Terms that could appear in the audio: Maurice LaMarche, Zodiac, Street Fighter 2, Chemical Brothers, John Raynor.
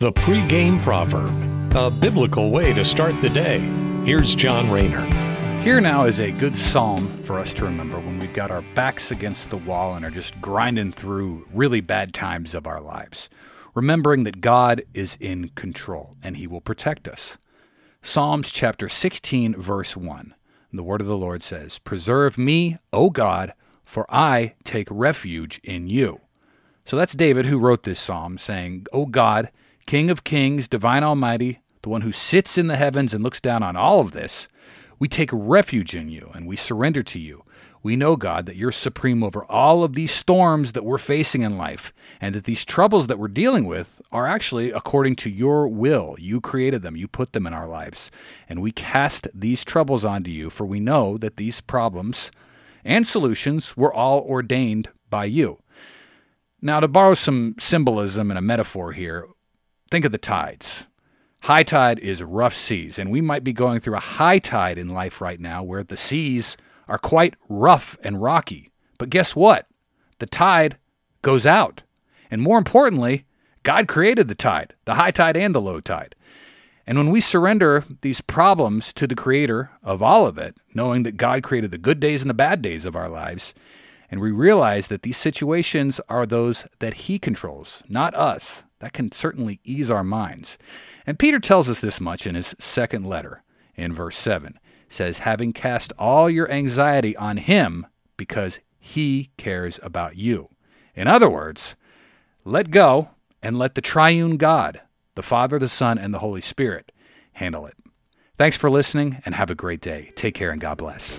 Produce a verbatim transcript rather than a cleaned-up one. The Pre-Game Proverb, a biblical way to start the day. Here's John Raynor. Here now is a good psalm for us to remember when we've got our backs against the wall and are just grinding through really bad times of our lives, remembering that God is in control and he will protect us. Psalms chapter sixteen, verse one, the word of the Lord says, "Preserve me, O God, for I take refuge in you." So that's David who wrote this psalm saying, "O God, King of kings, divine almighty, the one who sits in the heavens and looks down on all of this, we take refuge in you and we surrender to you. We know, God, that you're supreme over all of these storms that we're facing in life and that these troubles that we're dealing with are actually according to your will. You created them. You put them in our lives. And we cast these troubles onto you, for we know that these problems and solutions were all ordained by you." Now, to borrow some symbolism and a metaphor here, think of the tides. High tide is rough seas, and we might be going through a high tide in life right now where the seas are quite rough and rocky. But guess what? The tide goes out. And more importantly, God created the tide, the high tide and the low tide. And when we surrender these problems to the creator of all of it, knowing that God created the good days and the bad days of our lives, and we realize that these situations are those that he controls, not us, that can certainly ease our minds. And Peter tells us this much in his second letter in verse seven. It says, "Having cast all your anxiety on him because he cares about you." In other words, let go and let the triune God, the Father, the Son, and the Holy Spirit handle it. Thanks for listening and have a great day. Take care and God bless.